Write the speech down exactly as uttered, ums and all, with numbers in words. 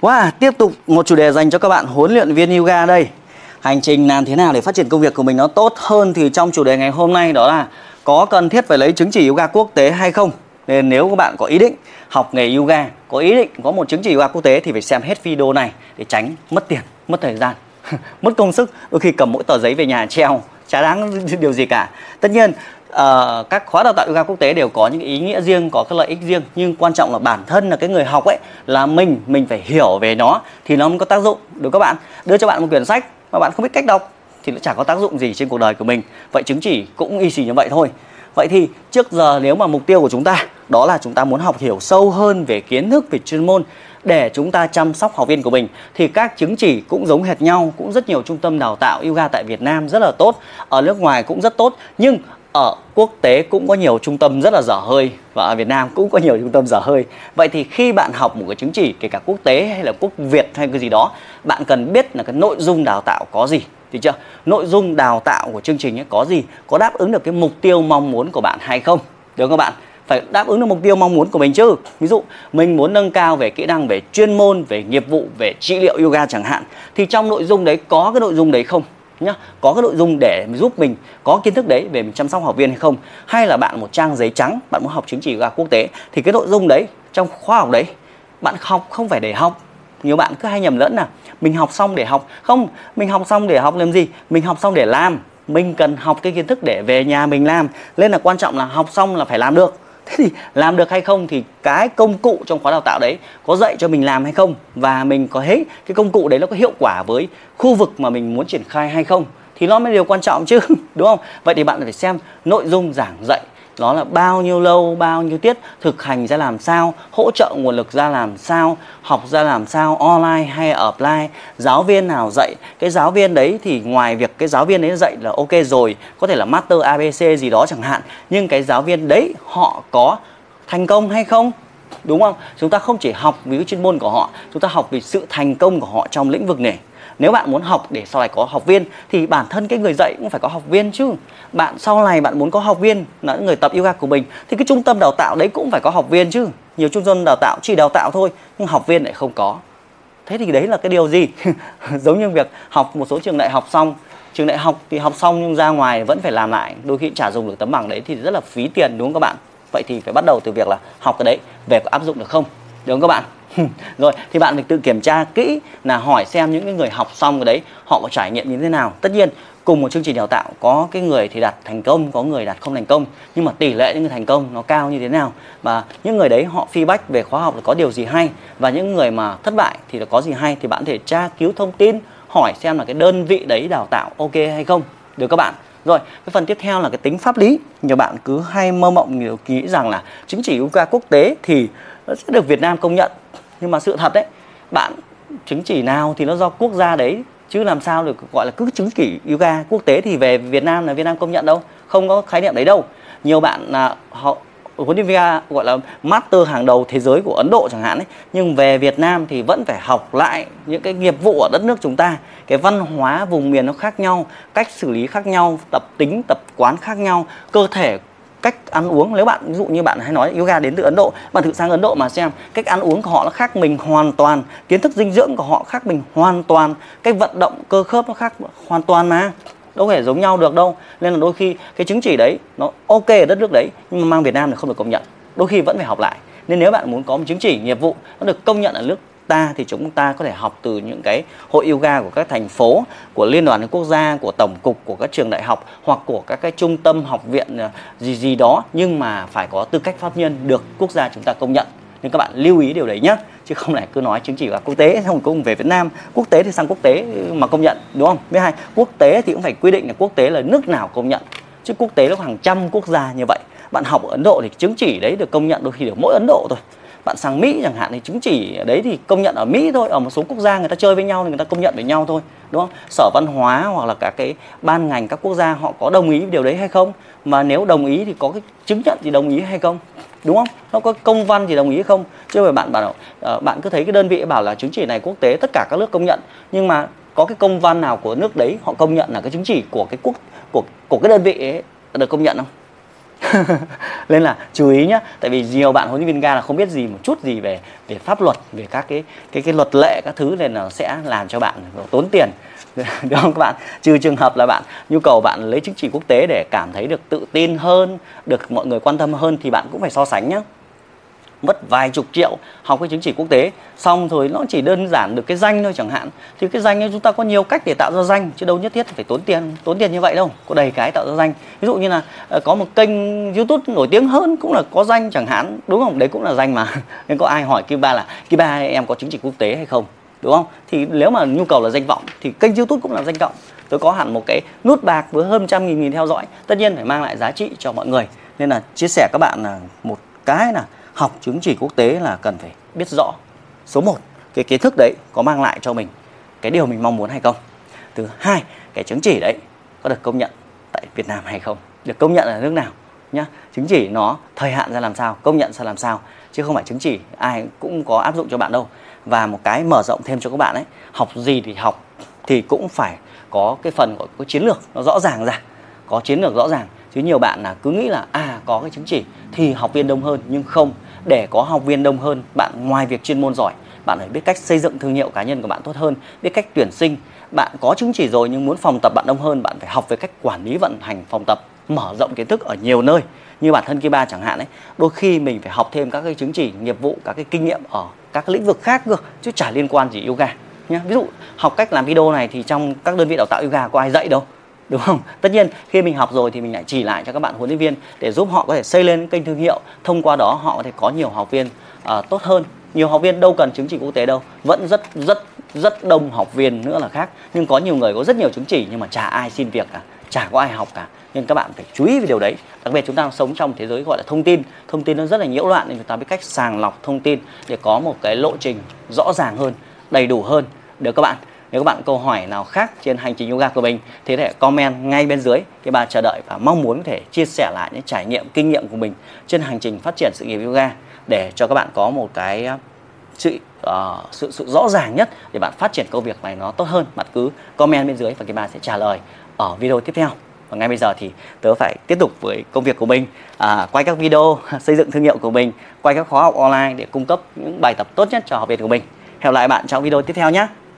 Wow, tiếp tục một chủ đề dành cho các bạn huấn luyện viên yoga đây. Hành trình làm thế nào để phát triển công việc của mình nó tốt hơn thì trong chủ đề ngày hôm nay đó là có cần thiết phải lấy chứng chỉ yoga quốc tế hay không? Nên nếu các bạn có ý định học nghề yoga, có ý định có một chứng chỉ yoga quốc tế thì phải xem hết video này để tránh mất tiền, mất thời gian, mất công sức, đôi khi cầm mỗi tờ giấy về nhà treo, chả đáng điều gì cả. Tất nhiên Uh, các khóa đào tạo yoga quốc tế đều có những ý nghĩa riêng, có các lợi ích riêng, nhưng quan trọng là bản thân là cái người học ấy, là mình mình phải hiểu về nó thì nó mới có tác dụng được các bạn. Đưa cho bạn một quyển sách mà bạn không biết cách đọc thì nó chả có tác dụng gì trên cuộc đời của mình. Vậy chứng chỉ cũng y xì như vậy thôi. Vậy thì trước giờ nếu mà mục tiêu của chúng ta đó là chúng ta muốn học hiểu sâu hơn về kiến thức, về chuyên môn để chúng ta chăm sóc học viên của mình, thì các chứng chỉ cũng giống hệt nhau. Cũng rất nhiều trung tâm đào tạo yoga tại Việt Nam rất là tốt, ở nước ngoài cũng rất tốt, nhưng ở quốc tế cũng có nhiều trung tâm rất là dở hơi, và ở Việt Nam cũng có nhiều trung tâm dở hơi. Vậy thì khi bạn học một cái chứng chỉ, kể cả quốc tế hay là quốc Việt hay cái gì đó, bạn cần biết là cái nội dung đào tạo có gì, thì chưa? Nội dung đào tạo của chương trình ấy có gì? Có đáp ứng được cái mục tiêu mong muốn của bạn hay không? Được không các bạn? Phải đáp ứng được mục tiêu mong muốn của mình chứ. Ví dụ mình muốn nâng cao về kỹ năng, về chuyên môn, về nghiệp vụ, về trị liệu yoga chẳng hạn, thì trong nội dung đấy có cái nội dung đấy không? Nhá, có cái nội dung để giúp mình có kiến thức đấy về mình chăm sóc học viên hay không? Hay là bạn một trang giấy trắng, bạn muốn học chứng chỉ yoga quốc tế thì cái nội dung đấy trong khóa học đấy bạn học không phải để học. Nhiều bạn cứ hay nhầm lẫn là mình học xong để học. Không, mình học xong để học làm gì? Mình học xong để làm. Mình cần học cái kiến thức để về nhà mình làm. Nên là quan trọng là học xong là phải làm được. Thế thì làm được hay không thì cái công cụ trong khóa đào tạo đấy có dạy cho mình làm hay không, và mình có thấy cái công cụ đấy nó có hiệu quả với khu vực mà mình muốn triển khai hay không, thì nó mới điều quan trọng chứ, đúng không? Vậy thì bạn phải xem nội dung giảng dạy nó là bao nhiêu lâu, bao nhiêu tiết, thực hành ra làm sao, hỗ trợ nguồn lực ra làm sao, học ra làm sao, online hay offline, giáo viên nào dạy. Cái giáo viên đấy thì ngoài việc cái giáo viên đấy dạy là ok rồi, có thể là master a bê xê gì đó chẳng hạn, nhưng cái giáo viên đấy họ có thành công hay không? Đúng không? Chúng ta không chỉ học vì cái chuyên môn của họ, chúng ta học vì sự thành công của họ trong lĩnh vực này. Nếu bạn muốn học để sau này có học viên thì bản thân cái người dạy cũng phải có học viên chứ. Bạn sau này bạn muốn có học viên là người tập yoga của mình thì cái trung tâm đào tạo đấy cũng phải có học viên chứ. Nhiều trung tâm đào tạo chỉ đào tạo thôi nhưng học viên lại không có. Thế thì đấy là cái điều gì? Giống như việc học một số trường đại học xong, trường đại học thì học xong nhưng ra ngoài vẫn phải làm lại, đôi khi chả dùng được tấm bằng đấy thì rất là phí tiền, đúng không các bạn? Vậy thì phải bắt đầu từ việc là học cái đấy về có áp dụng được không? Đúng không các bạn? Rồi thì bạn phải tự kiểm tra kỹ, là hỏi xem những cái người học xong cái đấy họ có trải nghiệm như thế nào. Tất nhiên cùng một chương trình đào tạo có cái người thì đạt thành công, có người đạt không thành công, nhưng mà tỷ lệ những người thành công nó cao như thế nào, và những người đấy họ feedback về khóa học là có điều gì hay, và những người mà thất bại thì là có gì hay. Thì bạn có thể tra cứu thông tin, hỏi xem là cái đơn vị đấy đào tạo ok hay không, được các bạn? Rồi, cái phần tiếp theo là cái tính pháp lý. Nhiều bạn cứ hay mơ mộng, nhiều nghĩ rằng là chứng chỉ yoga quốc tế thì nó sẽ được Việt Nam công nhận. Nhưng mà sự thật đấy, bạn chứng chỉ nào thì nó do quốc gia đấy, chứ làm sao được gọi là cứ chứng chỉ yoga quốc tế thì về Việt Nam là Việt Nam công nhận đâu. Không có khái niệm đấy đâu. Nhiều bạn là họ huấn luyện viên yoga gọi là master hàng đầu thế giới của Ấn Độ chẳng hạn ấy, nhưng về Việt Nam thì vẫn phải học lại những cái nghiệp vụ ở đất nước chúng ta. Cái văn hóa vùng miền nó khác nhau, cách xử lý khác nhau, tập tính, tập quán khác nhau, cơ thể, cách ăn uống. Nếu bạn ví dụ như bạn hay nói yoga đến từ Ấn Độ, bạn thử sang Ấn Độ mà xem, cách ăn uống của họ nó khác mình hoàn toàn, kiến thức dinh dưỡng của họ khác mình hoàn toàn, cách vận động cơ khớp nó khác hoàn toàn mà. Đâu có thể giống nhau được đâu. Nên là đôi khi cái chứng chỉ đấy nó ok ở đất nước đấy, nhưng mà mang Việt Nam là không được công nhận, đôi khi vẫn phải học lại. Nên nếu bạn muốn có một chứng chỉ nghiệp vụ nó được công nhận ở nước ta thì chúng ta có thể học từ những cái hội yoga của các thành phố, của liên đoàn quốc gia, của tổng cục, của các trường đại học, hoặc của các cái trung tâm học viện gì gì đó, nhưng mà phải có tư cách pháp nhân được quốc gia chúng ta công nhận. Nên các bạn lưu ý điều đấy nhé, chứ không lại cứ nói chứng chỉ là quốc tế không cũng về Việt Nam, quốc tế thì sang quốc tế mà công nhận, đúng không? Với hai, quốc tế thì cũng phải quy định là quốc tế là nước nào công nhận, chứ quốc tế nó có hàng trăm quốc gia như vậy. Bạn học ở Ấn Độ thì chứng chỉ đấy được công nhận đôi khi được mỗi Ấn Độ thôi. Bạn sang Mỹ chẳng hạn thì chứng chỉ đấy thì công nhận ở Mỹ thôi, ở một số quốc gia người ta chơi với nhau thì người ta công nhận với nhau thôi, đúng không? Sở văn hóa hoặc là các cái ban ngành các quốc gia họ có đồng ý điều đấy hay không, mà nếu đồng ý thì có cái chứng nhận gì đồng ý hay không, đúng không? Nó có công văn gì đồng ý hay không? Chứ mà bạn bảo bạn cứ thấy cái đơn vị bảo là chứng chỉ này quốc tế tất cả các nước công nhận, nhưng mà có cái công văn nào của nước đấy họ công nhận là cái chứng chỉ của cái quốc của của cái đơn vị ấy được công nhận không? Nên là chú ý nhá, tại vì nhiều bạn huấn luyện viên ga là không biết gì một chút gì về về pháp luật, về các cái cái cái luật lệ các thứ, nên là sẽ làm cho bạn tốn tiền, được không các bạn? Trừ trường hợp là bạn nhu cầu bạn lấy chứng chỉ quốc tế để cảm thấy được tự tin hơn, được mọi người quan tâm hơn, thì bạn cũng phải so sánh nhá. Mất vài chục triệu học cái chứng chỉ quốc tế, xong rồi nó chỉ đơn giản được cái danh thôi chẳng hạn. Thì cái danh ấy chúng ta có nhiều cách để tạo ra danh, chứ đâu nhất thiết phải tốn tiền tốn tiền như vậy đâu. Có đầy cái tạo ra danh. Ví dụ như là có một kênh YouTube nổi tiếng hơn cũng là có danh chẳng hạn, đúng không? Đấy cũng là danh mà. Nên có ai hỏi Kiba là Kiba em có chứng chỉ quốc tế hay không, đúng không? Thì nếu mà nhu cầu là danh vọng thì kênh YouTube cũng là danh vọng. Tôi có hẳn một cái nút bạc với hơn trăm nghìn nghìn theo dõi, tất nhiên phải mang lại giá trị cho mọi người. Nên là chia sẻ các bạn là một cái là học chứng chỉ quốc tế là cần phải biết rõ số một, cái kiến thức đấy có mang lại cho mình cái điều mình mong muốn hay không. Thứ hai, cái chứng chỉ đấy có được công nhận tại Việt Nam hay không, được công nhận ở nước nào nhá. Chứng chỉ nó thời hạn ra làm sao, công nhận ra làm sao, chứ không phải chứng chỉ ai cũng có áp dụng cho bạn đâu. Và một cái mở rộng thêm cho các bạn ấy, học gì thì học thì cũng phải có cái phần của cái chiến lược nó rõ ràng ra, có chiến lược rõ ràng. Chứ nhiều bạn là cứ nghĩ là à có cái chứng chỉ thì học viên đông hơn, nhưng không. Để có học viên đông hơn, bạn ngoài việc chuyên môn giỏi, bạn phải biết cách xây dựng thương hiệu cá nhân của bạn tốt hơn, biết cách tuyển sinh. Bạn có chứng chỉ rồi nhưng muốn phòng tập bạn đông hơn, bạn phải học về cách quản lý vận hành phòng tập, mở rộng kiến thức ở nhiều nơi. Như bản thân Kiba chẳng hạn ấy, đôi khi mình phải học thêm các cái chứng chỉ nghiệp vụ, các cái kinh nghiệm ở các lĩnh vực khác cơ, chứ chả liên quan gì yoga nhá. Ví dụ học cách làm video này thì trong các đơn vị đào tạo yoga có ai dạy đâu, đúng không? Tất nhiên khi mình học rồi thì mình lại chỉ lại cho các bạn huấn luyện viên để giúp họ có thể xây lên kênh thương hiệu, thông qua đó họ có thể có nhiều học viên uh, tốt hơn. Nhiều học viên đâu cần chứng chỉ quốc tế đâu, vẫn rất rất rất đông học viên nữa là khác. Nhưng có nhiều người có rất nhiều chứng chỉ nhưng mà chả ai xin việc cả, chả có ai học cả. Nên các bạn phải chú ý về điều đấy. Đặc biệt chúng ta sống trong thế giới gọi là thông tin, thông tin nó rất là nhiễu loạn, nên chúng ta biết cách sàng lọc thông tin để có một cái lộ trình rõ ràng hơn, đầy đủ hơn, được các bạn. Nếu các bạn câu hỏi nào khác trên hành trình yoga của mình thì hãy comment ngay bên dưới. Kiba chờ đợi và mong muốn có thể chia sẻ lại những trải nghiệm, kinh nghiệm của mình trên hành trình phát triển sự nghiệp yoga, để cho các bạn có một cái sự uh, sự, sự rõ ràng nhất để bạn phát triển công việc này nó tốt hơn. Bạn cứ comment bên dưới và Kiba sẽ trả lời ở video tiếp theo. Và ngay bây giờ thì tớ phải tiếp tục với công việc của mình, à, quay các video xây dựng thương hiệu của mình, quay các khóa học online để cung cấp những bài tập tốt nhất cho học viên của mình. Hẹn gặp lại bạn trong video tiếp theo nhé.